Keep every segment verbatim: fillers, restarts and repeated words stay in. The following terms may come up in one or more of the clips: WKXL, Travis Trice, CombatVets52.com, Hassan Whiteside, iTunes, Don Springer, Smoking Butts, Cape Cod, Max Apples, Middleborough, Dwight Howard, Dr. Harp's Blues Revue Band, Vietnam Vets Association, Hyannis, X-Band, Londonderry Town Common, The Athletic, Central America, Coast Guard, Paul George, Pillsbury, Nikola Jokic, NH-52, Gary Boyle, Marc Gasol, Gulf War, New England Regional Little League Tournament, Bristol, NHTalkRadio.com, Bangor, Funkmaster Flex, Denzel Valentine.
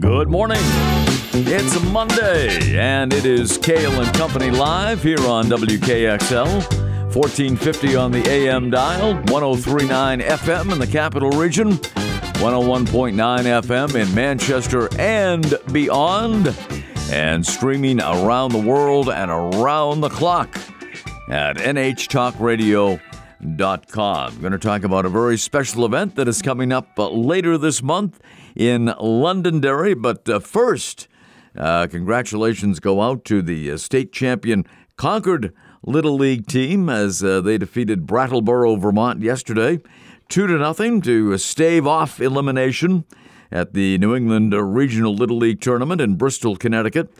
Good morning. It's Monday, and it is Kale and Company live here on W K X L. fourteen fifty on the A M dial, one oh three point nine F M in the Capital Region, one oh one point nine F M in Manchester and beyond, and streaming around the world and around the clock at N H Talk Radio dot com. We're going to talk about a very special event that is coming up uh, later this month in Londonderry, but uh, first, uh, congratulations go out to the uh, state champion Concord Little League team as uh, they defeated Brattleboro, Vermont yesterday, two to nothing to stave off elimination at the New England Regional Little League Tournament in Bristol, Connecticut.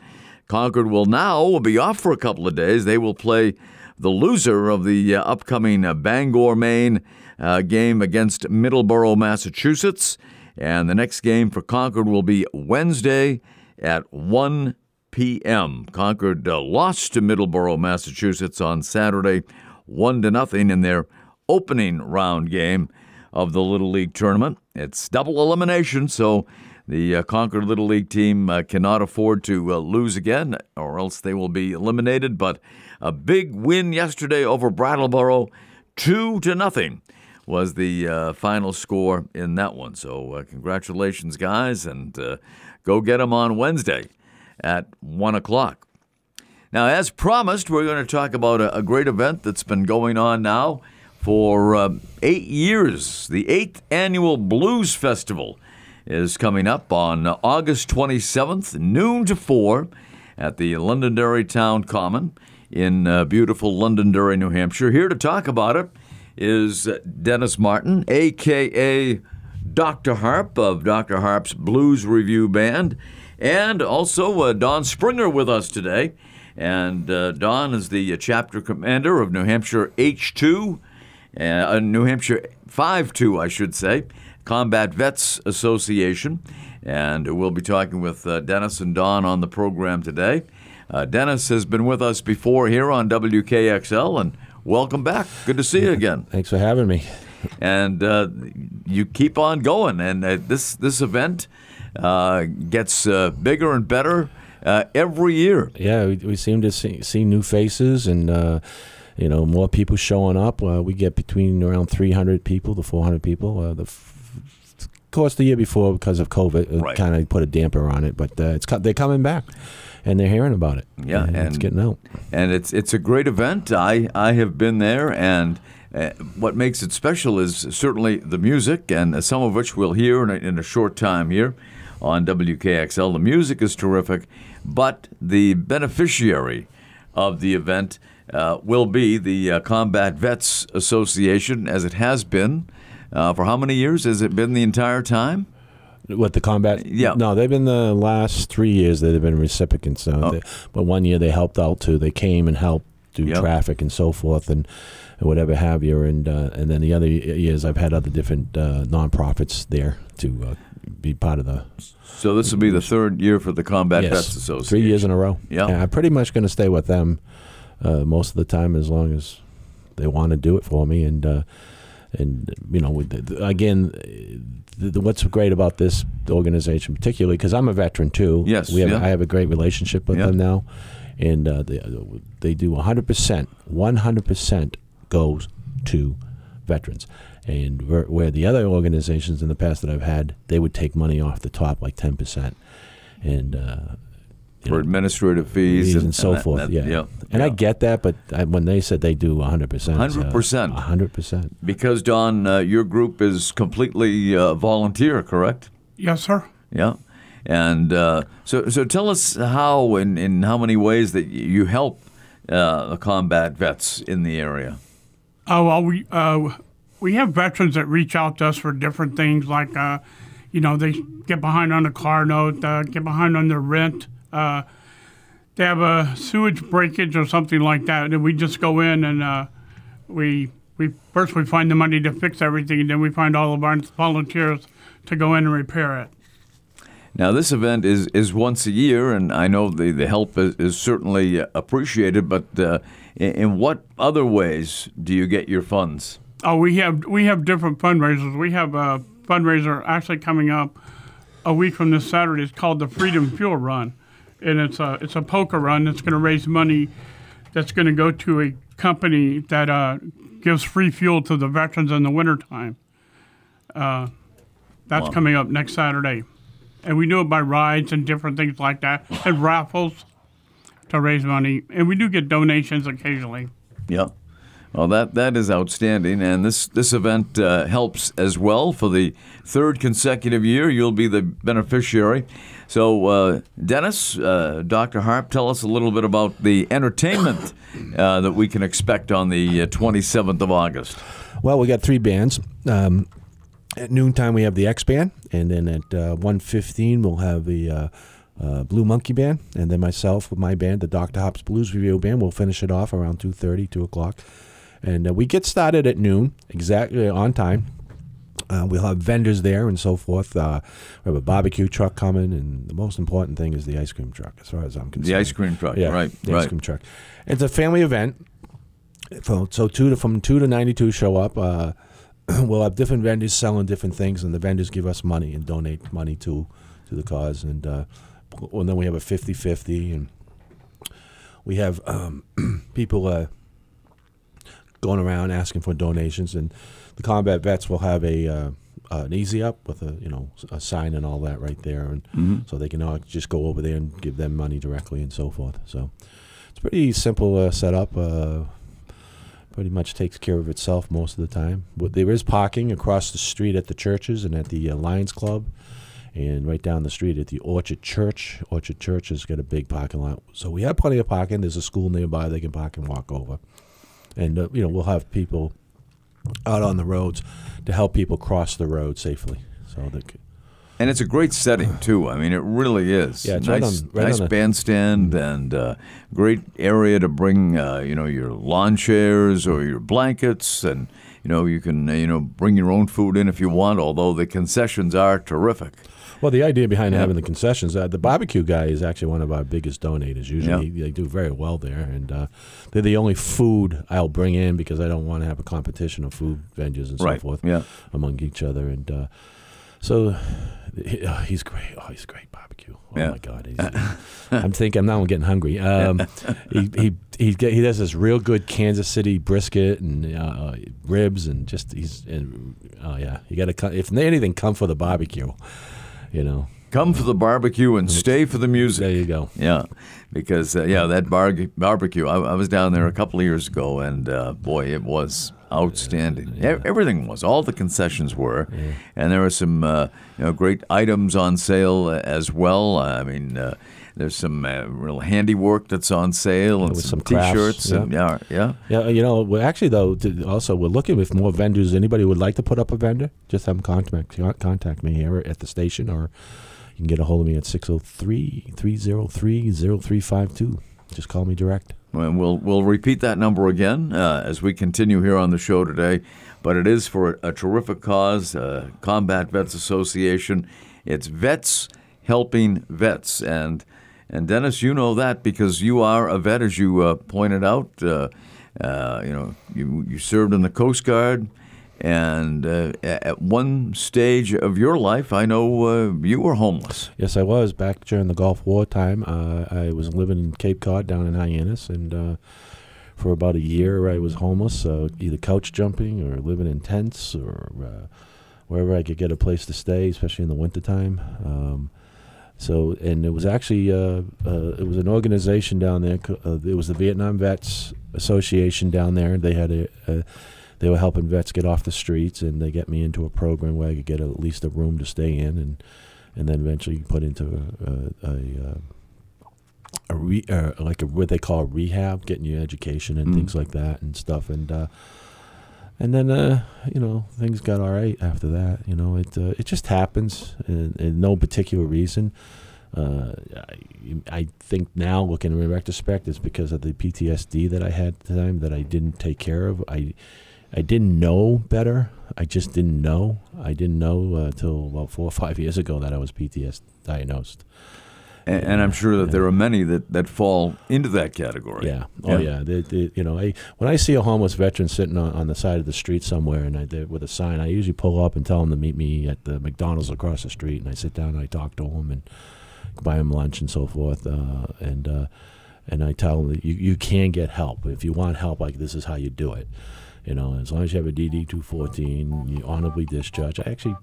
Concord will now be off for a couple of days. They will play the loser of the uh, upcoming uh, Bangor, Maine uh, game against Middleborough, Massachusetts. And the next game for Concord will be Wednesday at one p.m. Concord uh, lost to Middleborough, Massachusetts on Saturday, one to nothing in their opening round game of the Little League Tournament. It's double elimination, so the uh, Concord Little League team uh, cannot afford to uh, lose again, or else they will be eliminated. But a big win yesterday over Brattleboro, two to nothing was the uh, final score in that one. So uh, congratulations, guys, and uh, go get them on Wednesday at one o'clock. Now, as promised, we're going to talk about a, a great event that's been going on now for uh, eight years. The eighth Annual Blues Festival is coming up on uh, August twenty-seventh, noon to four, at the Londonderry Town Common in uh, beautiful Londonderry, New Hampshire. Here to talk about it is uh, Dennis Martin, a k a. Doctor Harp of Doctor Harp's Blues Revue Band, and also uh, Don Springer with us today. And uh, Don is the uh, chapter commander of New Hampshire H two, uh, uh, New Hampshire five two, I should say, Combat Vets Association. And we'll be talking with uh, Dennis and Don on the program today. Uh, Dennis has been with us before here on W K X L, and welcome back. Good to see you again. Thanks for having me. And uh, you keep on going, and uh, this this event uh, gets uh, bigger and better uh, every year. Yeah, we, we seem to see, see new faces, and uh, you know, more people showing up. Uh, we get between around three hundred people to four hundred people. Uh, the f- course the year before, because of COVID, right, kind of put a damper on it, but uh, it's they're coming back, and they're hearing about it. Yeah, and, and it's getting out, and it's it's a great event. I I have been there, and Uh, what makes it special is certainly the music, and uh, some of which we'll hear in a, in a short time here on W K X L. The music is terrific, but the beneficiary of the event uh, will be the uh, Combat Vets Association, as it has been uh, for how many years? Has it been the entire time? What, the combat? Yeah. No, they've been the last three years that they've been recipients. Uh, oh. they, but one year they helped out, too. They came and helped do yep. traffic and so forth, and whatever have you, and uh, and then the other years I've had other different uh, nonprofits there to uh, be part of the. So this will be the third year for the Combat yes, Vets Association. Three years in a row. Yeah, and I'm pretty much going to stay with them uh, most of the time as long as they want to do it for me, and uh, and you know, again, the, the, what's great about this organization, particularly because I'm a veteran too. Yes, we have. Yeah. I have a great relationship with yeah. them now, and uh, they they do one hundred percent, one hundred percent. Goes to veterans, and where the other organizations in the past that I've had, they would take money off the top, like ten percent, and uh, for know, administrative fees, fees and, and so and that, forth. That, yeah, yeah, and yeah. I get that, but I, when they said they do one hundred percent, one hundred percent, one hundred percent, because Don, uh, your group is completely uh, volunteer, correct? Yes, sir. Yeah, and uh, so so tell us how and in, in how many ways that you help uh, the combat vets in the area. Oh, well, we uh, we have veterans that reach out to us for different things, like, uh, you know, they get behind on the car note, uh, get behind on their rent. Uh, they have a sewage breakage or something like that, and we just go in and uh, we we first we find the money to fix everything, and then we find all of our volunteers to go in and repair it. Now, this event is, is once a year, and I know the, the help is, is certainly appreciated, but uh, in, in what other ways do you get your funds? Oh, we have we have different fundraisers. We have a fundraiser actually coming up a week from this Saturday. It's called the Freedom Fuel Run, and it's a it's a poker run that's going to raise money that's going to go to a company that uh, gives free fuel to the veterans in the wintertime. Uh, that's wow. coming up next Saturday. And we do it by rides and different things like that, and raffles to raise money. And we do get donations occasionally. Yeah. Well, that, that is outstanding, and this, this event uh, helps as well. For the third consecutive year, you'll be the beneficiary. So, uh, Dennis, uh, Doctor Harp, tell us a little bit about the entertainment uh, that we can expect on the uh, twenty-seventh of August. Well, we got three bands. Um, at noontime, we have the X-Band, and then at uh, one fifteen, we'll have the uh, uh, Blue Monkey Band, and then myself with my band, the Doctor Harp's Blues Revue Band. We'll finish it off around two thirty, two o'clock. And uh, we get started at noon, exactly on time. Uh, we'll have vendors there and so forth. Uh, we have a barbecue truck coming, and the most important thing is the ice cream truck, as far as I'm concerned. The ice cream truck, yeah, right. The right. ice cream truck. It's a family event. So, so two to, from two to ninety-two show up. Uh, we'll have different vendors selling different things, and the vendors give us money and donate money to, to the cause. And, uh, and then we have a fifty-fifty, and we have um, people... Uh, going around asking for donations, and the combat vets will have a uh, uh, an easy up with a you know a sign and all that right there, and mm-hmm. so they can all just go over there and give them money directly and so forth. So it's pretty simple uh, setup. Uh, pretty much takes care of itself most of the time. But there is parking across the street at the churches and at the uh, Lions Club, and right down the street at the Orchard Church. Orchard Church has got a big parking lot, so we have plenty of parking. There's a school nearby; they can park and walk over. And, uh, you know, we'll have people out on the roads to help people cross the road safely. So they could... And it's a great setting, too. I mean, it really is. Yeah, it's nice, right on, right nice on the... bandstand and uh, great area to bring, uh, you know, your lawn chairs or your blankets. And, you know, you can, you know, bring your own food in if you want, although the concessions are terrific. Well, the idea behind yeah. having the concessions, uh, the barbecue guy is actually one of our biggest donators. Usually yeah. they do very well there, and uh, they're the only food I'll bring in because I don't want to have a competition of food vendors and right. so forth yeah. among each other. And uh, so oh, he's great. Oh, he's great barbecue. Oh, yeah. my God. He's, I'm thinking, now I'm getting hungry. Um, he, he he he does this real good Kansas City brisket and uh, ribs, and just he's, and, oh, yeah. You got to, if anything, come for the barbecue. You know, come for the barbecue and stay for the music. There you go. Yeah, because uh, yeah, that bar- barbecue. I, I was down there a couple of years ago, and uh, boy, it was outstanding. Yeah. E- everything was. All the concessions were, yeah. and there were some uh, you know great items on sale uh, as well. I mean, uh, there's some uh, real handiwork that's on sale, and some, some T-shirts. Yeah. And, yeah, yeah, yeah. You know, we're actually though, also we're looking if more vendors. Anybody would like to put up a vendor, just have them contact contact me here at the station, or you can get a hold of me at six oh three, three oh three, oh three five two. Just call me direct. And we'll we'll repeat that number again uh, as we continue here on the show today. But it is for a, a terrific cause, uh, Combat Vets Association. It's Vets Helping Vets, and and Dennis, you know that because you are a vet, as you uh, pointed out. Uh, uh, you know, you you served in the Coast Guard, and uh, at one stage of your life, I know uh, you were homeless. Yes, I was back during the Gulf War time. Uh, I was living in Cape Cod down in Hyannis, and uh, for about a year I was homeless, uh, either couch jumping or living in tents or uh, wherever I could get a place to stay, especially in the wintertime. Um, So, and it was actually, uh, uh, it was an organization down there. Uh, it was the Vietnam Vets Association down there. They had a, a, they were helping vets get off the streets, and they got me into a program where I could get a, at least a room to stay in, and, and then eventually put into a, a, a, a re, uh, like a, what they call rehab, getting your education and mm. things like that and stuff. And, uh, And then, uh, you know, things got all right after that. You know, it uh, it just happens, and, and no particular reason. Uh, I, I think now, looking in retrospect, it's because of the P T S D that I had at the time that I didn't take care of. I I didn't know better. I just didn't know. I didn't know until uh, about four or five years ago that I was P T S D diagnosed. And, and I'm sure that yeah. there are many that, that fall into that category. Yeah. Oh, yeah. yeah. They, they, you know, I, when I see a homeless veteran sitting on, on the side of the street somewhere and I, they, with a sign, I usually pull up and tell them to meet me at the McDonald's across the street. And I sit down and I talk to them and buy them lunch and so forth. Uh, and uh, and I tell them that you, you can get help. If you want help, like this is how you do it. You know, as long as you have a D D two fourteen, you honorably discharge. I actually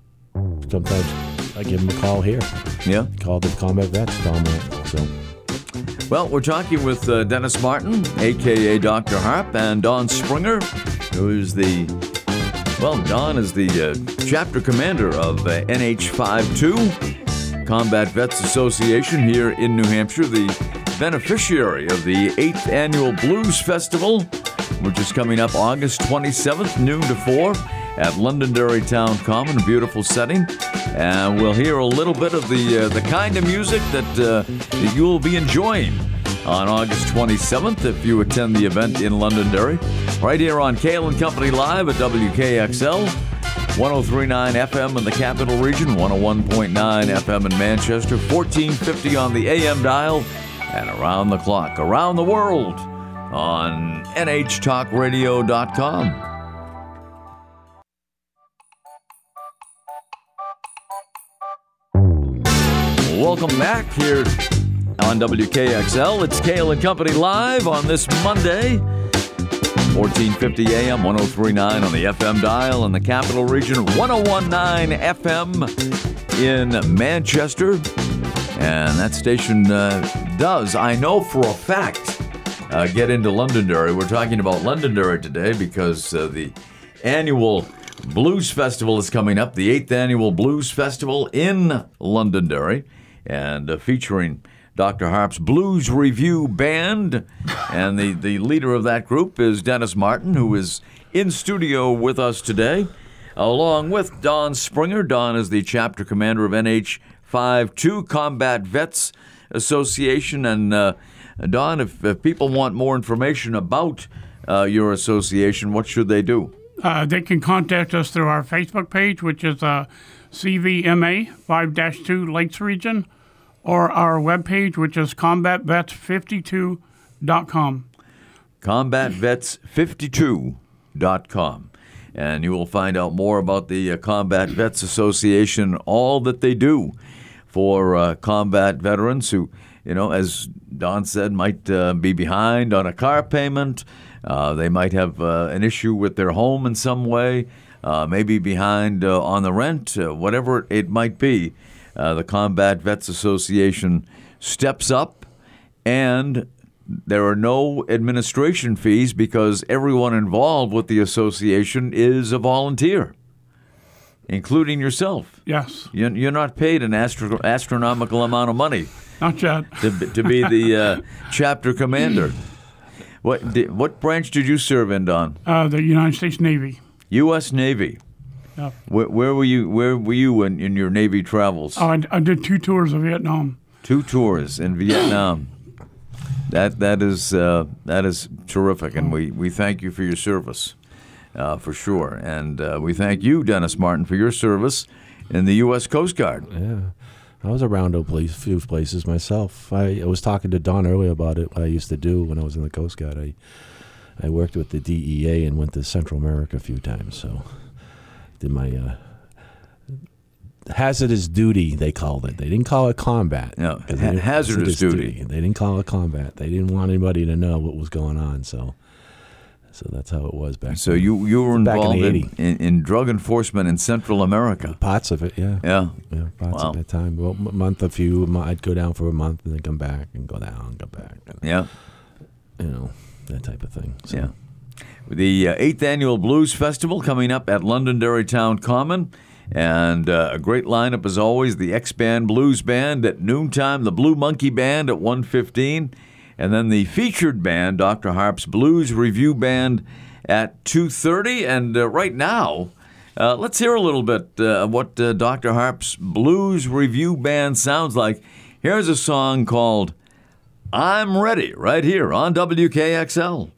sometimes I give them a call here. Yeah. Call the Combat Vets. Call them. So. Well, we're talking with uh, Dennis Martin, a k a. Doctor Harp, and Don Springer, who's the, well, Don is the uh, chapter commander of uh, N H fifty-two, Combat Vets Association here in New Hampshire, the beneficiary of the eighth Annual Blues Festival, which is coming up August twenty-seventh, noon to four, at Londonderry Town Common, a beautiful setting. And we'll hear a little bit of the uh, the kind of music that, uh, that you'll be enjoying on August twenty-seventh if you attend the event in Londonderry. Right here on Cale and Company Live at W K X L, one oh three point nine F M in the Capital Region, one oh one point nine F M in Manchester, fourteen fifty on the A M dial, and around the clock, around the world, on N H Talk Radio dot com. Welcome back here on W K X L. It's Cale and Company Live on this Monday, fourteen fifty A M, one oh three point nine on the F M dial in the Capital Region, one oh one point nine F M in Manchester. And that station uh, does, I know for a fact, Uh, get into Londonderry. We're talking about Londonderry today because uh, the annual Blues Festival is coming up, the eighth Annual Blues Festival in Londonderry, and uh, featuring Doctor Harp's Blues Revue Band. And the, the leader of that group is Dennis Martin, who is in studio with us today, along with Don Springer. Don is the chapter commander of N H fifty-two, Combat Vets Association, and... Uh, Don, if, if people want more information about uh, your association, what should they do? Uh, they can contact us through our Facebook page, which is uh, C V M A five dash two Lakes Region, or our webpage, which is Combat Vets fifty-two dot com. Combat Vets fifty-two dot com. And you will find out more about the uh, Combat Vets Association, all that they do for uh, combat veterans who, you know, as Don said, might uh, be behind on a car payment. Uh, they might have uh, an issue with their home in some way, uh, maybe behind uh, on the rent, uh, whatever it might be. Uh, the Combat Vets Association steps up, and there are no administration fees because everyone involved with the association is a volunteer, including yourself. Yes. You're not paid an astro- astronomical amount of money. Not yet. to, to be the uh, chapter commander. What did, what branch did you serve in, Don? Uh, the United States Navy. U S. Navy. Yep. Where, where were you? Where were you in, in your Navy travels? Oh, I, I did two tours of Vietnam. Two tours in Vietnam. That that is uh, that is terrific, and we, we thank you for your service. Uh, for sure. And uh, we thank you, Dennis Martin, for your service in the U S. Coast Guard. Yeah. I was around a place, few places myself. I, I was talking to Don earlier about it, what I used to do when I was in the Coast Guard. I I worked with the D E A and went to Central America a few times. So did my uh, hazardous duty, they called it. They didn't call it combat. No, ha- hazardous, hazardous duty. duty. They didn't call it combat. They didn't want anybody to know what was going on, so... So that's how it was back. So then. you you were involved in, in, in, in drug enforcement in Central America. Parts of it, yeah. Yeah. yeah parts wow. of that time. Well, a month, a few. I'd go down for a month and then come back and go down and go back. And, yeah. You know, that type of thing. So. Yeah. The uh, eighth Annual Blues Festival coming up at Londonderry Town Common. And uh, a great lineup as always. The X-Band Blues Band at noontime. The Blue Monkey Band at one fifteen. And then the featured band, Doctor Harp's Blues Revue Band, at two thirty. And uh, right now, uh, let's hear a little bit uh, of what uh, Doctor Harp's Blues Revue Band sounds like. Here's a song called I'm Ready, right here on W K X L.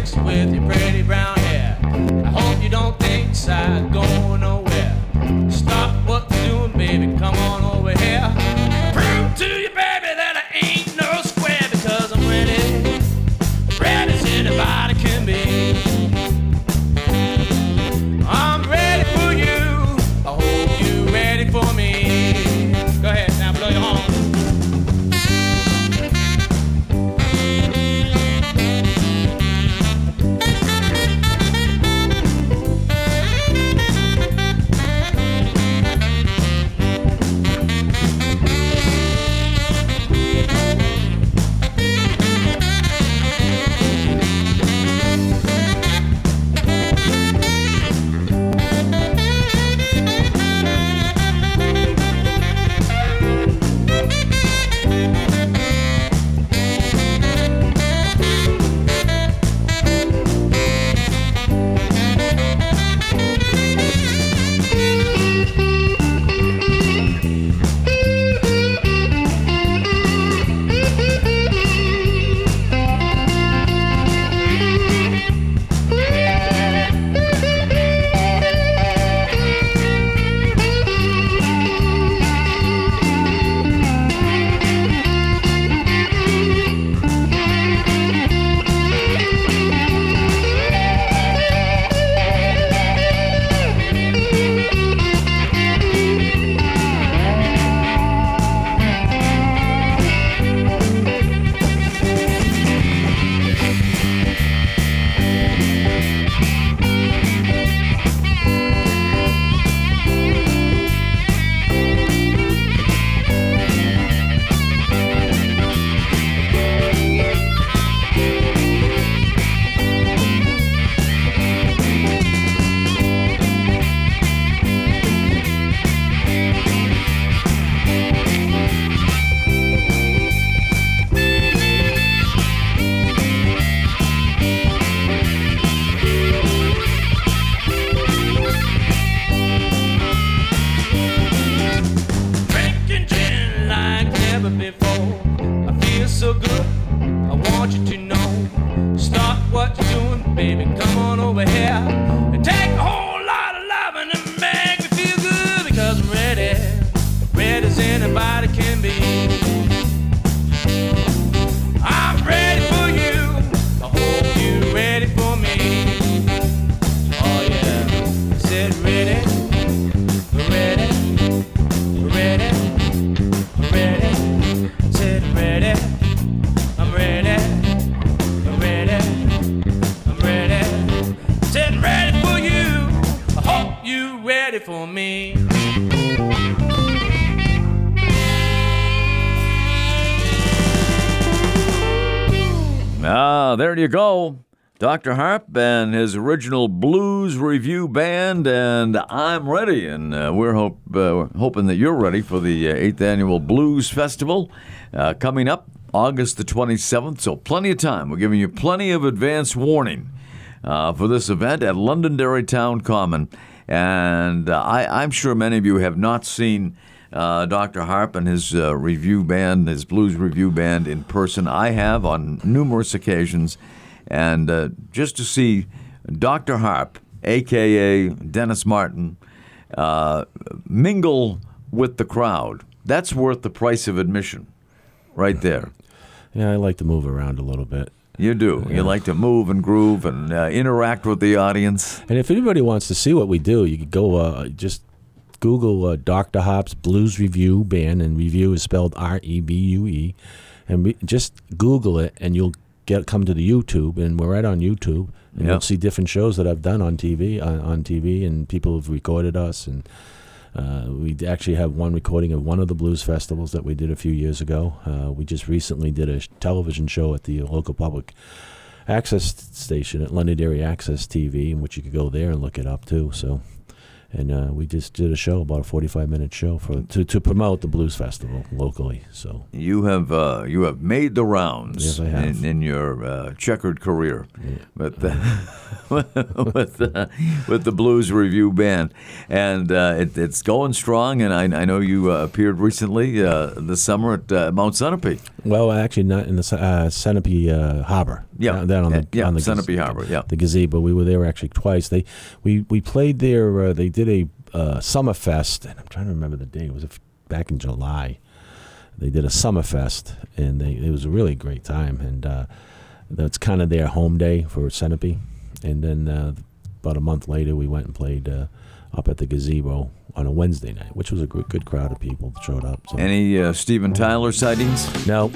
chicks with your pretty brown hair. I hope you don't think I'd go nowhere. Stop what you're doing, baby, come on over here. Prove to you, baby, that I ain't no square, because I'm ready, ready as anybody can be. You go, Doctor Harp and his original Blues Revue Band, and I'm ready, and uh, we're hope, uh, hoping that you're ready for the uh, eighth Annual Blues Festival uh, coming up August the twenty-seventh, so plenty of time. We're giving you plenty of advance warning uh, for this event at Londonderry Town Common, and uh, I, I'm sure many of you have not seen Uh, Doctor Harp and his uh, review band, his blues review band in person. I have on numerous occasions. And uh, just to see Doctor Harp, a k a. Dennis Martin, uh, mingle with the crowd, that's worth the price of admission right there. Yeah, I like to move around a little bit. You do. Yeah. You like to move and groove and uh, interact with the audience. And if anybody wants to see what we do, you could go uh, just... Google uh, Doctor Harp's Blues Revue Band, and review is spelled R E B U E, and re- just Google it, and you'll get come to the YouTube, and we're right on YouTube, and yep. You'll see different shows that I've done on T V, on, on T V, and people have recorded us, and uh, we actually have one recording of one of the blues festivals that we did a few years ago. Uh, we just recently did a television show at the local public access station at Londonderry Access T V, in which you could go there and look it up too, so... and uh, we just did a show, about a forty-five minute show for to, to promote the blues festival locally. So you have uh, you have made the rounds. Yes, I have. in, in your uh, checkered career, yeah. with the with uh, with the Blues Revue Band, and uh, it, it's going strong. And I, I know you uh, appeared recently uh, this summer at uh, Mount Sunapee. Well, actually, not in the uh, Sunapee uh, Harbor. Yeah, down on the yeah, on the Sunapee gaze- Harbor. Yeah, the gazebo. We were there actually twice. They we we played there. Uh, they did a uh, summer fest, and I'm trying to remember the day. It was back in July. They did a summer fest, and they, it was a really great time. And uh, that's kind of their home day for Sunapee. And then uh, about a month later, we went and played uh, up at the gazebo on a Wednesday night, which was a good, good crowd of people that showed up. So. Any uh, Stephen Tyler sightings? No.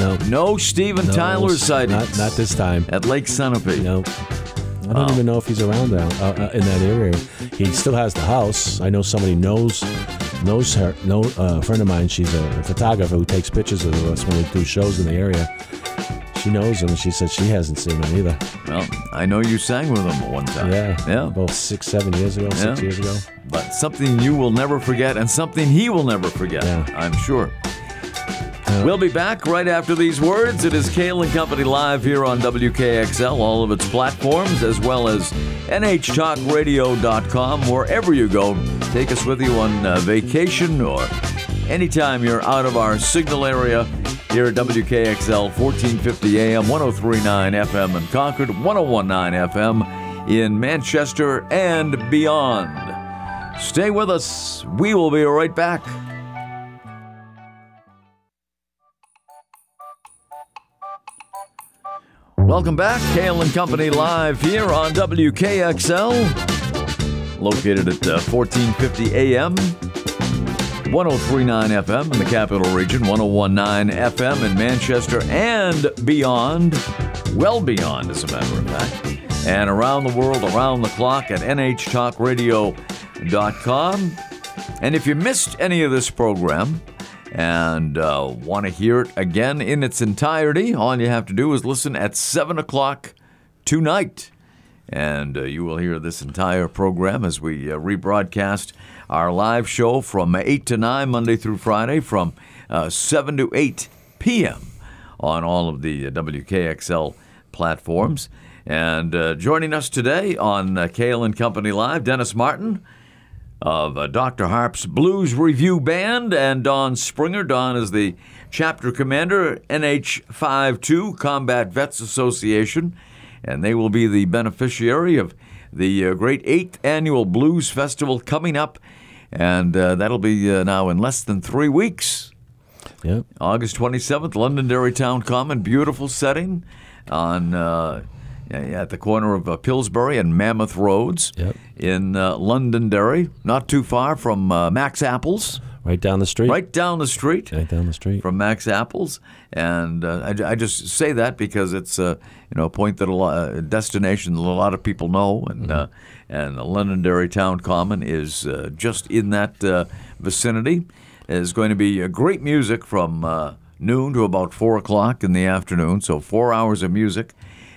No. No Stephen no, Tyler sightings? Not, not this time. At Lake Sunapee? No. I don't oh. even know if he's around now, uh, in that area. He still has the house. I know somebody knows knows her. Know, uh, a friend of mine, she's a photographer who takes pictures of us when we do shows in the area. She knows him. She said she hasn't seen him either. Well, I know you sang with him one time. Yeah, yeah. About six, seven years ago, yeah. six years ago. But something you will never forget and something he will never forget, yeah. I'm sure. Uh, we'll be back right after these words. It is Cale and Company live here on W K X L, all of its platforms, as well as N H Talk Radio dot com. Wherever you go, take us with you on uh, vacation or anytime you're out of our signal area. Here at W K X L, fourteen fifty A M, one oh three point nine F M in Concord, one oh one point nine F M in Manchester and beyond. Stay with us. We will be right back. Welcome back. Cale and Company live here on W K X L, located at uh, fourteen fifty A M. one oh three point nine F M in the Capital Region, one oh one point nine F M in Manchester and beyond, well beyond as a matter of fact, and around the world, around the clock at N H Talk Radio dot com. And if you missed any of this program and uh, want to hear it again in its entirety, all you have to do is listen at seven o'clock tonight. And uh, you will hear this entire program as we uh, rebroadcast our live show from eight to nine, Monday through Friday, from uh, seven to eight p.m. on all of the uh, W K X L platforms. And uh, joining us today on uh, Cale and Company Live, Dennis Martin of uh, Doctor Harp's Blues Revue Band and Don Springer. Don is the chapter commander, N H fifty-two, Combat Vets Association. And they will be the beneficiary of the uh, great eighth Annual Blues Festival coming up. And uh, that'll be uh, now in less than three weeks. Yep. August twenty-seventh, Londonderry Town Common. Beautiful setting on uh, at the corner of uh, Pillsbury and Mammoth Roads yep. in uh, Londonderry. Not too far from uh, Max Apples. Right down the street. Right down the street. Right down the street. From Max Apples. And uh, I, I just say that because it's uh, you know, a point that a, lot, a destination that a lot of people know. And mm-hmm. uh, and the Londonderry Town Common is uh, just in that uh, vicinity. There's going to be uh, great music from uh, noon to about four o'clock in the afternoon. So four hours of music.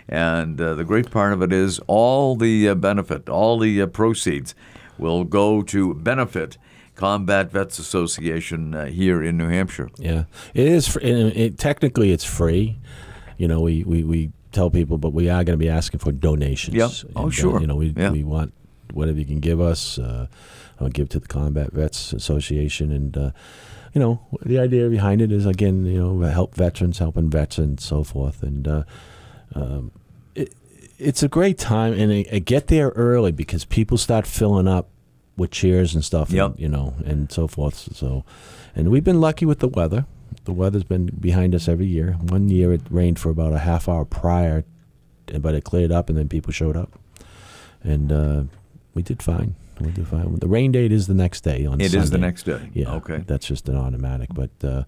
And uh, the great part of it is all the uh, benefit, all the uh, proceeds will go to benefit Combat Vets Association uh, here in New Hampshire. Yeah, it is. Fr- it, it, technically, it's free. You know, we, we, we tell people, but we are going to be asking for donations. Yeah. Oh, and, sure. Uh, you know, we yeah. we want whatever you can give us. Uh, I'll give to the Combat Vets Association, and uh, you know, the idea behind it is again, you know, help veterans, helping veterans, so forth, and uh, um, it, it's a great time. And I, I get there early because people start filling up with cheers and stuff, yep. and, you know, and so forth. So, and we've been lucky with the weather. The weather's been behind us every year. One year it rained for about a half hour prior, but it cleared up, and then people showed up, and uh, we did fine. We did fine. The rain date is the next day. On it Sunday. Is the next day. Yeah. Okay. That's just an automatic, but. Uh,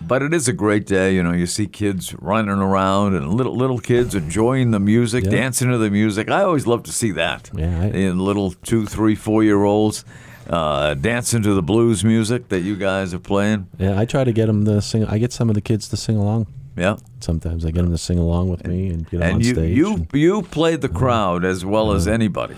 but it is a great day. You know, you see kids running around and little little kids enjoying the music, yeah. dancing to the music. I always love to see that. Yeah. I, in little two, three, four year olds uh, dancing to the blues music that you guys are playing. Yeah, I try to get them to sing. I get some of the kids to sing along. Yeah. Sometimes I get them to sing along with me and get and on you, stage. You, and you you played the crowd as well uh, as anybody.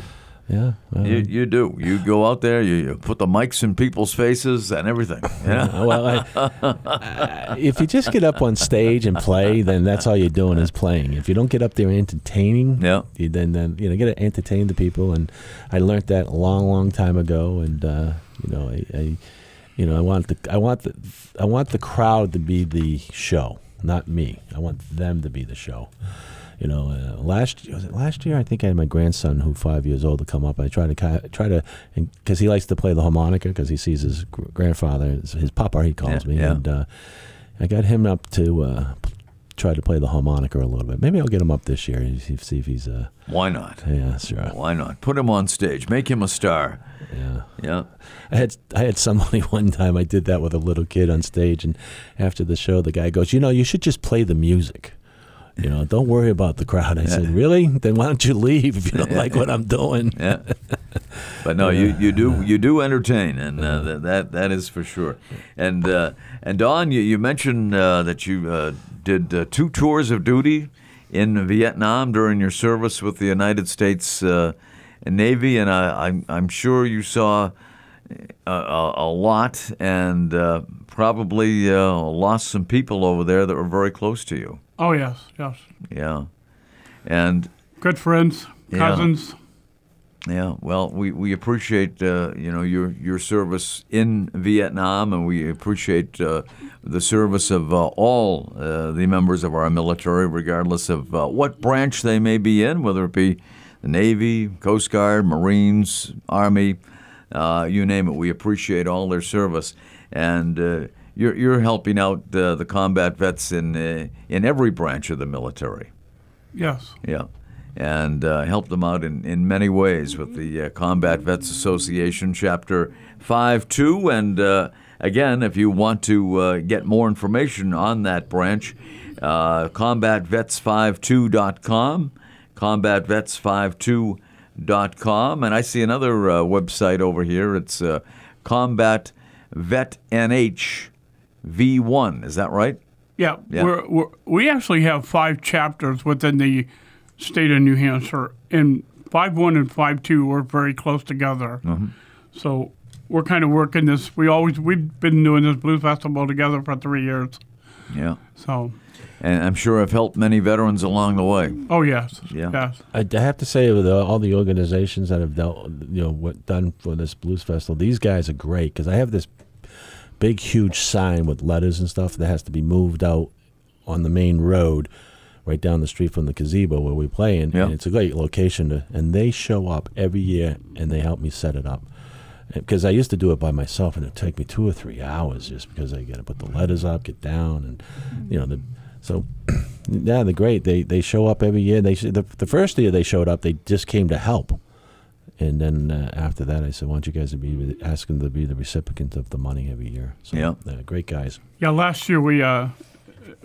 Yeah. Uh, you you do. You go out there, you, you put the mics in people's faces and everything. Yeah. Well, I, I, if you just get up on stage and play, then that's all you're doing is playing. If you don't get up there entertaining, yeah. you then, then you know, get to entertain the people. And I learned that a long, long time ago. And, uh, you know, I, I you know, I want the I want the I want the crowd to be the show, not me. I want them to be the show. You know, uh, last was it last year I think I had my grandson, who's five years old, to come up. And I tried to try to, because he likes to play the harmonica, because he sees his grandfather, his papa, he calls yeah, me, yeah. and uh, I got him up to uh, try to play the harmonica a little bit. Maybe I'll get him up this year and see if he's. Uh, Why not? Yeah, sure. Why not? Put him on stage, make him a star. Yeah, yeah. I had I had somebody one time. I did that with a little kid on stage, and after the show, the guy goes, "You know, you should just play the music. You know, don't worry about the crowd." I yeah. said, "Really? Then why don't you leave if you don't yeah. like what I'm doing?" Yeah. But no, yeah. you, you do you do entertain, and uh, th- that that is for sure. And uh, and Don, you, you mentioned uh, that you uh, did uh, two tours of duty in Vietnam during your service with the United States uh, Navy, and I, I'm I'm sure you saw a, a, a lot, and uh, probably uh, lost some people over there that were very close to you. Oh, yes, yes. Yeah. And good friends, cousins. Yeah, yeah. Well, we, we appreciate, uh, you know, your your service in Vietnam, and we appreciate uh, the service of uh, all uh, the members of our military, regardless of uh, what branch they may be in, whether it be the Navy, Coast Guard, Marines, Army, uh, you name it. We appreciate all their service. And Uh, You're you're helping out uh, the combat vets in uh, in every branch of the military. Yes. Yeah, and uh, help them out in, in many ways with the uh, Combat Vets Association Chapter five two. And uh, again, if you want to uh, get more information on that branch, uh, Combat Vets fifty-two dot com, Combat Vets fifty-two dot com, and I see another uh, website over here. It's uh, Combat Vet N H. V one, is that right? Yeah, yeah. We're, we're, we actually have five chapters within the state of New Hampshire, and five one and five two were very close together. Mm-hmm. So we're kind of working this. We always we've been doing this Blues Festival together for three years. Yeah. So. And I'm sure I've helped many veterans along the way. Oh yes, yeah. Yes. I have to say, with all the organizations that have dealt, you know, what done for this Blues Festival, these guys are great, because I have this big, huge sign with letters and stuff that has to be moved out on the main road right down the street from the gazebo where we play in. Yeah. And it's a great location. To, and they show up every year, and they help me set it up. Because I used to do it by myself, and it would take me two or three hours just because I got to put the letters up, get down, and, you know, the, so, yeah, they're great. They they show up every year. They the, the first year they showed up, they just came to help. And then uh, after that, I said, "Why don't you guys be asking to be the recipient of the money every year?" So, yeah, uh, great guys. Yeah, last year we uh,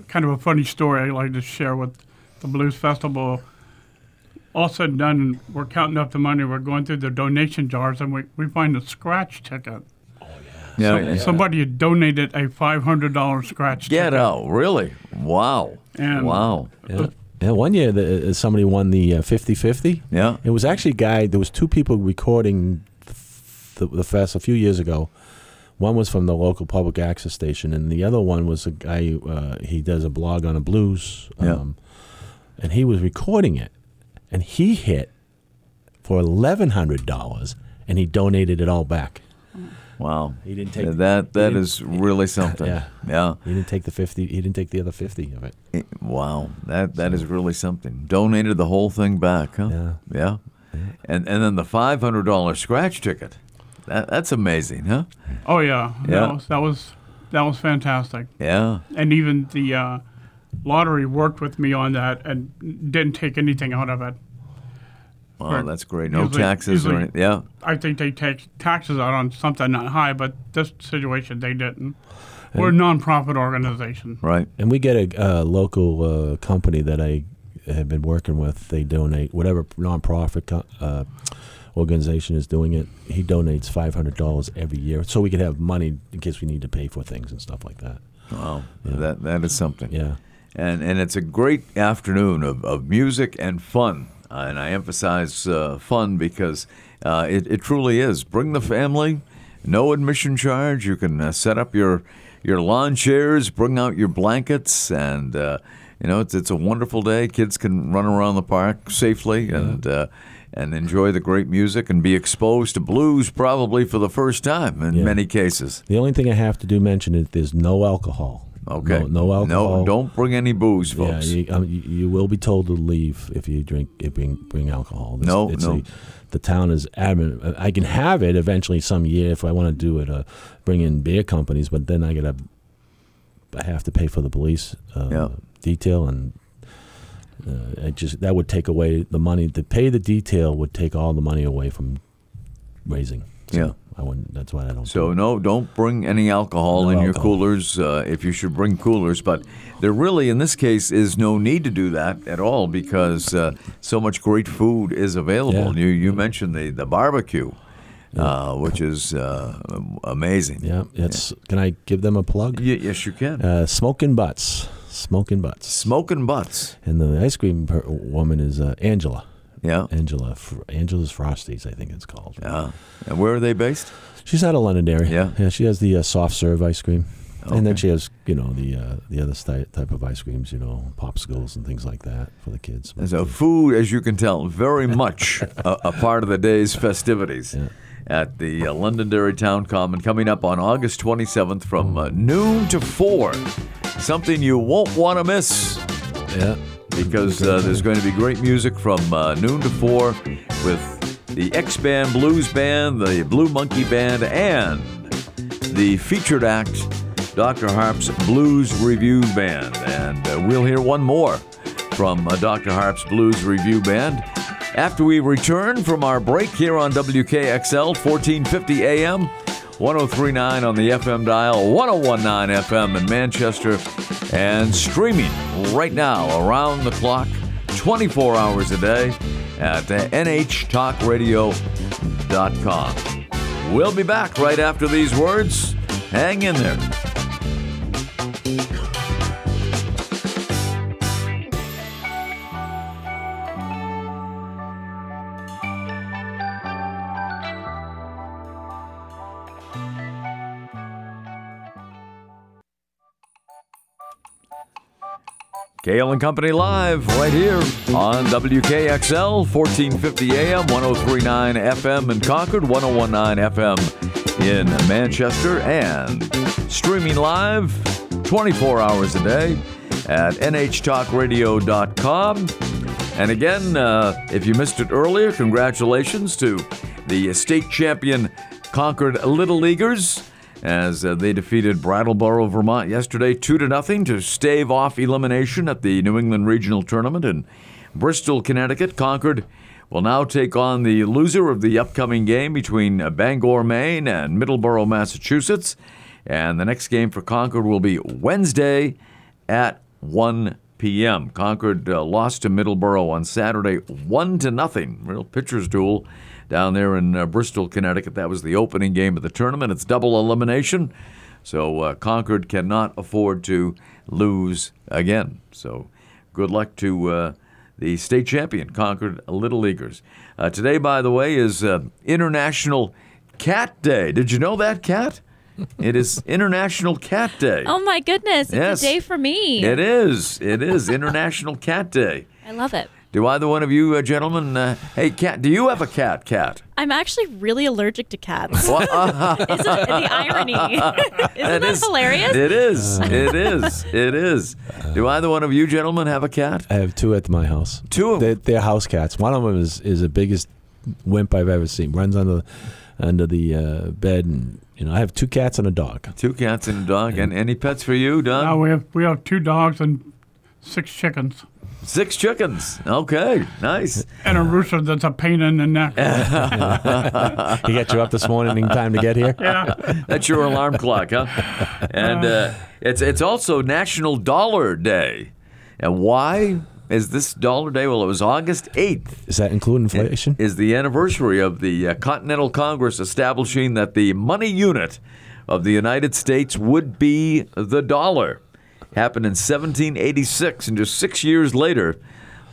kind of a funny story I like to share with the Blues Festival. All said and done, we're counting up the money. We're going through the donation jars, and we, we find a scratch ticket. Oh yeah, yeah, so, yeah. Somebody had donated a five hundred dollar scratch. Get ticket. out, really? Wow, and wow. Yeah. The, Yeah, one year the, somebody won the uh, fifty-fifty. Yeah. It was actually a guy, there was two people recording the, the fest a few years ago. One was from the local public access station, and the other one was a guy, uh, he does a blog on the blues, um, yeah. and he was recording it. And he hit for eleven hundred dollars, and he donated it all back. Wow. He didn't take that. That is really something. Yeah. Yeah. He didn't take the fifty. He didn't take the other fifty of it. it wow. That that so. is really something. Donated the whole thing back. Huh? Yeah. Yeah. Yeah. And and then the five hundred dollar scratch ticket. That that's amazing, huh? Oh yeah. Yeah. That was that was, that was fantastic. Yeah. And even the uh, lottery worked with me on that and didn't take anything out of it. Wow, oh, that's great. No usually, taxes usually, or anything. Yeah. I think they take taxes out on something not high, but this situation, they didn't. And we're a nonprofit organization. Right. And we get a uh, local uh, company that I have been working with. They donate, whatever nonprofit co- uh, organization is doing it, he donates five hundred dollars every year so we can have money in case we need to pay for things and stuff like that. Wow. Yeah. That, that is something. Yeah. And and it's a great afternoon of, of music and fun. Uh, and I emphasize uh, fun because uh, it, it truly is. Bring the family, no admission charge. You can uh, set up your your lawn chairs, bring out your blankets, and uh, you know it's it's a wonderful day. Kids can run around the park safely and uh, and enjoy the great music and be exposed to blues probably for the first time in yeah. many cases. The only thing I have to do mention is there's no alcohol. Okay. No, no alcohol. No, don't bring any booze, folks. Yeah, you, um, you, you will be told to leave if you drink. If you bring alcohol. It's, no, it's no. A, the town is adamant. I can have it eventually some year if I want to do it. Uh, bring in beer companies, but then I gotta. I have to pay for the police uh, yeah. detail, and uh, I just that would take away the money. To pay the detail would take all the money away from raising. So. Yeah. I wouldn't, that's why I don't. So do no, don't bring any alcohol no in alcohol. Your coolers. Uh, if you should bring coolers, but there really, in this case, is no need to do that at all because uh, so much great food is available. Yeah. You you mentioned the the barbecue, yeah. uh, which is uh, amazing. Yeah, it's. Yeah. Can I give them a plug? Y- yes, you can. Uh, Smoking Butts, Smoking Butts, Smoking Butts, and the ice cream per- woman is uh, Angela. Yeah, Angela, Angela's Frosties, I think it's called. Yeah, and where are they based? She's out of Londonderry. Yeah, yeah. She has the uh, soft serve ice cream, okay. and then she has you know the uh, the other sti- type of ice creams, you know, popsicles and things like that for the kids. And so food, as you can tell, very much a, a part of the day's festivities yeah. at the uh, Londonderry Town Common coming up on August twenty-seventh from uh, noon to four. Something you won't want to miss. Yeah. Because uh, there's going to be great music from uh, noon to four with the X-Band Blues Band, the Blue Monkey Band, and the featured act, Doctor Harp's Blues Revue Band. And uh, we'll hear one more from uh, Doctor Harp's Blues Revue Band after we return from our break here on W K X L, fourteen fifty A M, one oh three point nine on the F M dial, one oh one point nine F M in Manchester, and streaming right now around the clock, twenty-four hours a day at N H Talk Radio dot com. We'll be back right after these words. Hang in there. Gale and Company live right here on W K X L, fourteen fifty A M, one oh three point nine F M in Concord, one oh one point nine F M in Manchester, and streaming live twenty-four hours a day at N H Talk Radio dot com. And again, uh, if you missed it earlier, congratulations to the state champion Concord Little Leaguers, as uh, they defeated Brattleboro, Vermont yesterday two to nothing to stave off elimination at the New England Regional Tournament in Bristol, Connecticut. Concord will now take on the loser of the upcoming game between uh, Bangor, Maine and Middleborough, Massachusetts. And the next game for Concord will be Wednesday at one p.m. Concord uh, lost to Middleborough on Saturday one to nothing. Real pitcher's duel down there in uh, Bristol, Connecticut. That was the opening game of the tournament. It's double elimination, so uh, Concord cannot afford to lose again. So good luck to uh, the state champion, Concord Little Leaguers. Uh, today, by the way, is uh, International Cat Day. Did you know that, Cat? It is International Cat Day. Oh, my goodness. It's yes. a day for me. It is. It is International Cat Day. I love it. Do either one of you uh, gentlemen, uh, hey, Cat, do you have a cat, Cat? I'm actually really allergic to cats. Isn't the irony? Isn't that, that is, hilarious? It is. It is. It is. Do either one of you gentlemen have a cat? I have two at my house. Two of them? They're, they're house cats. One of them is, is the biggest wimp I've ever seen. Runs under the, under the uh, bed and... You know, I have two cats and a dog. Two cats and a dog. And any pets for you, Don? No, we have we have two dogs and six chickens. Six chickens. Okay, nice. And a rooster that's a pain in the neck. He got you up this morning in time to get here? Yeah. That's your alarm clock, huh? And uh, it's it's also National Dollar Day. And why is this Dollar Day? Well, it was August eighth. Is that including inflation? It is the anniversary of the uh, Continental Congress establishing that the money unit of the United States would be the dollar. Happened in seventeen eighty-six, and just six years later,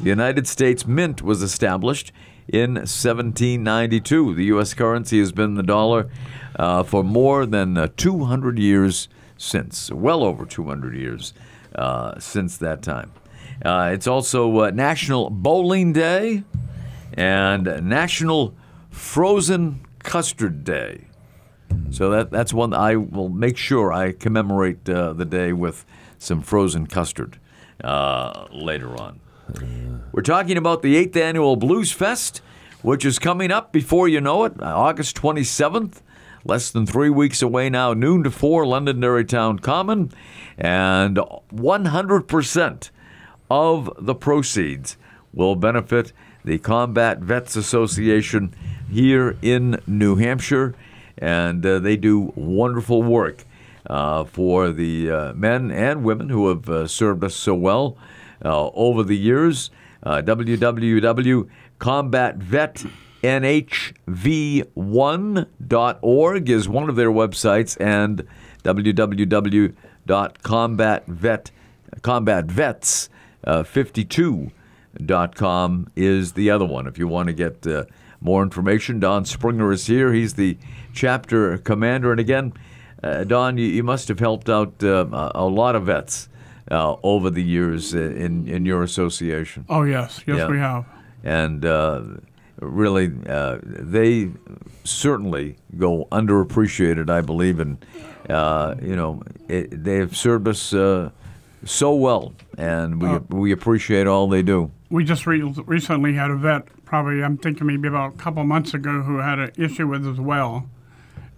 The United States Mint was established in seventeen ninety-two. The U S currency has been the dollar uh, for more than uh, two hundred years since, well over two hundred years uh, since that time. Uh, it's also uh, National Bowling Day and National Frozen Custard Day. So that that's one I will make sure I commemorate uh, the day with some frozen custard uh, later on. We're talking about the eighth Annual Blues Fest, which is coming up before you know it, August twenty-seventh, less than three weeks away now, noon to four, Londonderry Town Common, and one hundred percent of the proceeds will benefit the Combat Vets Association here in New Hampshire, and uh, they do wonderful work uh, for the uh, men and women who have uh, served us so well Uh, over the years. uh, w w w dot combat vet n h v one dot org is one of their websites, and w w w dot combat vets fifty-two dot com is the other one. If you want to get uh, more information, Don Springer is here. He's the chapter commander. And again, uh, Don, you, you must have helped out uh, a lot of vets Uh, over the years in, in your association. Oh, yes. Yes, yeah. We have. And uh, really, uh, they certainly go underappreciated, I believe. And, uh, you know, it, they have served us uh, so well, and we uh, we appreciate all they do. We just re- recently had a vet, probably, I'm thinking maybe about a couple months ago, who had an issue with his well.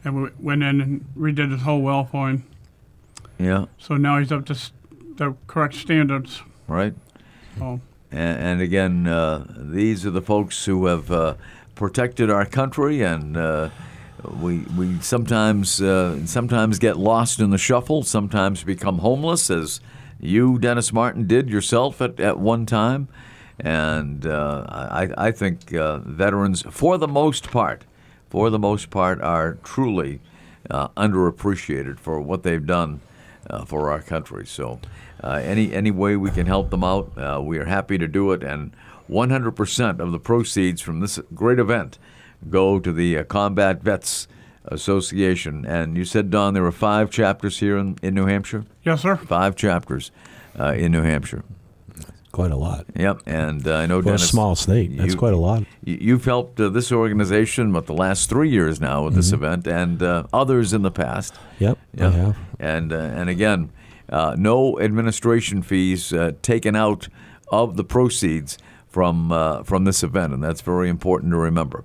And we went in and redid his whole well for him. Yeah. So now he's up to... St- the correct standards. Right. Oh. And, and again, uh, these are the folks who have uh, protected our country, and uh, we we sometimes uh, sometimes get lost in the shuffle, sometimes become homeless, as you, Dennis Martin, did yourself at, at one time. And uh, I, I think uh, veterans, for the most part, for the most part, are truly uh, underappreciated for what they've done Uh, for our country. So uh, any any way we can help them out, uh, we are happy to do it. And one hundred percent of the proceeds from this great event go to the uh, Combat Vets Association. And you said, Don, there were five chapters here in, in New Hampshire? Yes, sir. Five chapters uh, in New Hampshire. Quite a lot. Yep. And uh, I know, Dennis, a small state, that's you, quite a lot. You've helped uh, this organization with the last three years now with mm-hmm. this event, and uh, others in the past. Yep, yep. I have. And, uh, and again, uh, no administration fees uh, taken out of the proceeds from, uh, from this event, and that's very important to remember.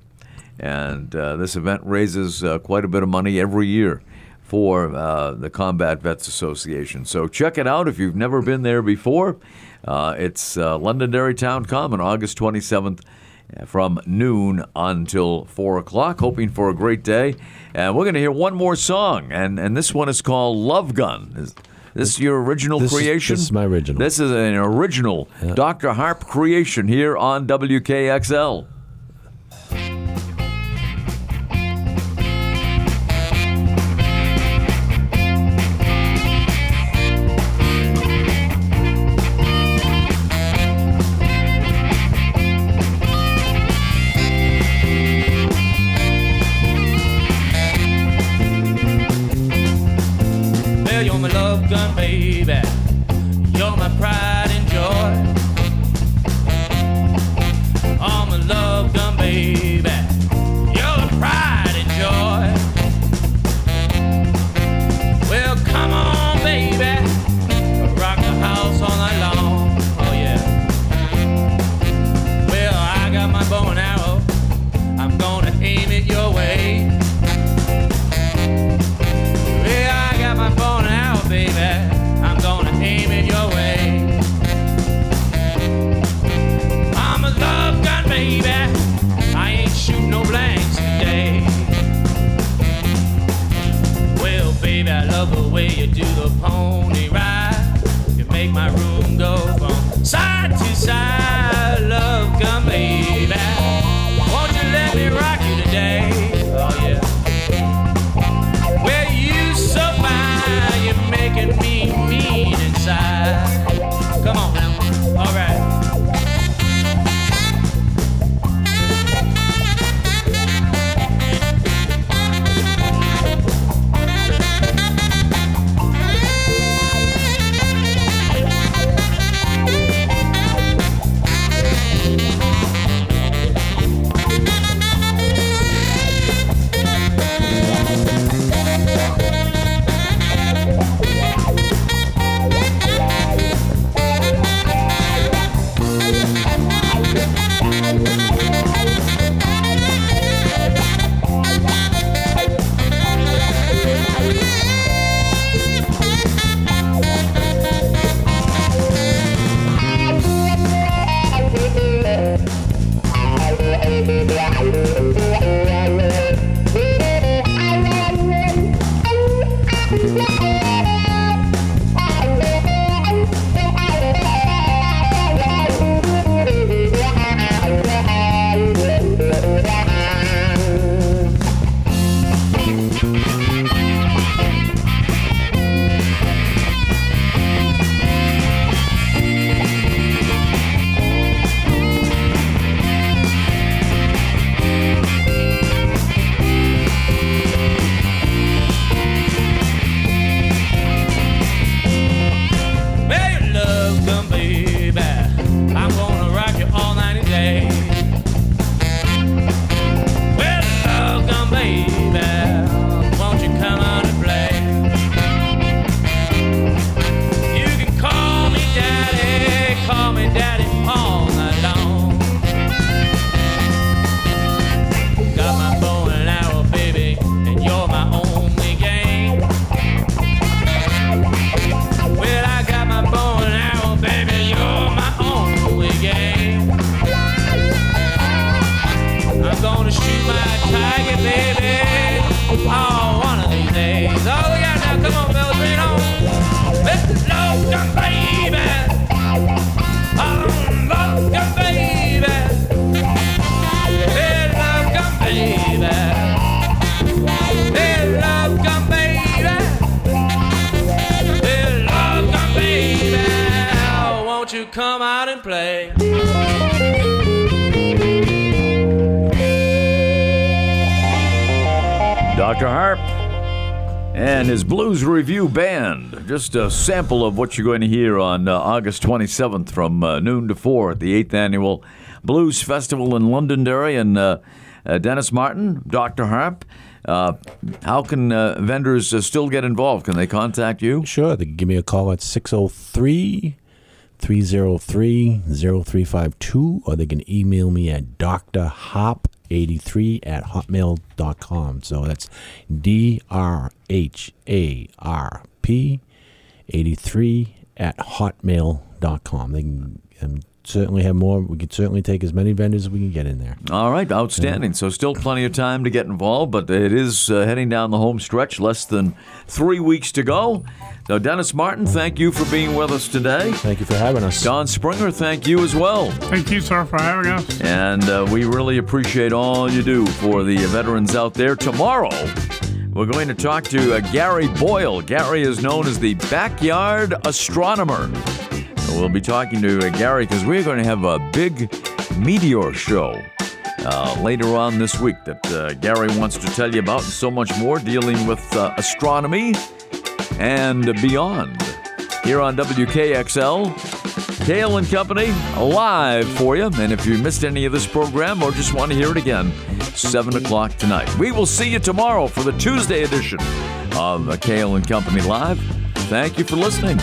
And uh, this event raises uh, quite a bit of money every year for uh, the Combat Vets Association. So check it out if you've never been there before. Uh, it's uh, Londonderry Town Common, August twenty-seventh, from noon until four o'clock. Hoping for a great day. And we're going to hear one more song, and, and this one is called Love Gun. Is this your original this creation? Is, this is my original. This is an original yeah. Doctor Harp creation here on W K X L. Pride and joy, all my love. I'm gonna shoot my target, baby. Oh, one of these days. Oh, look out now. Come on, fellas, bring it home. Let's load them, baby. Unload them, baby. They love them, baby. They love them, baby. They love them, baby. Oh, won't you come out and play? Doctor Harp and his Blues Revue Band. Just a sample of what you're going to hear on uh, August twenty-seventh from uh, noon to four at the eighth Annual Blues Festival in Londonderry. And uh, uh, Dennis Martin, Doctor Harp, uh, how can uh, vendors uh, still get involved? Can they contact you? Sure. They can give me a call at six oh three, three oh three, oh three five two, or they can email me at D R Harp eighty-three at hotmail dot com. So that's D R H A R P eighty-three at hotmail dot com. They can um, certainly have more. We can certainly take as many vendors as we can get in there. All right, outstanding. Yeah. So still plenty of time to get involved, but it is uh, heading down the home stretch, less than three weeks to go. So Dennis Martin, thank you for being with us today. Thank you for having us. Don Springer, thank you as well. Thank you, sir, for having us. And uh, we really appreciate all you do for the veterans out there. Tomorrow, we're going to talk to uh, Gary Boyle. Gary is known as the Backyard Astronomer. We'll be talking to uh, Gary because we're going to have a big meteor show uh, later on this week that uh, Gary wants to tell you about, and so much more dealing with uh, astronomy and beyond. Here on W K X L, Cale and Company, live for you. And if you missed any of this program or just want to hear it again, seven o'clock tonight. We will see you tomorrow for the Tuesday edition of Cale and Company Live. Thank you for listening.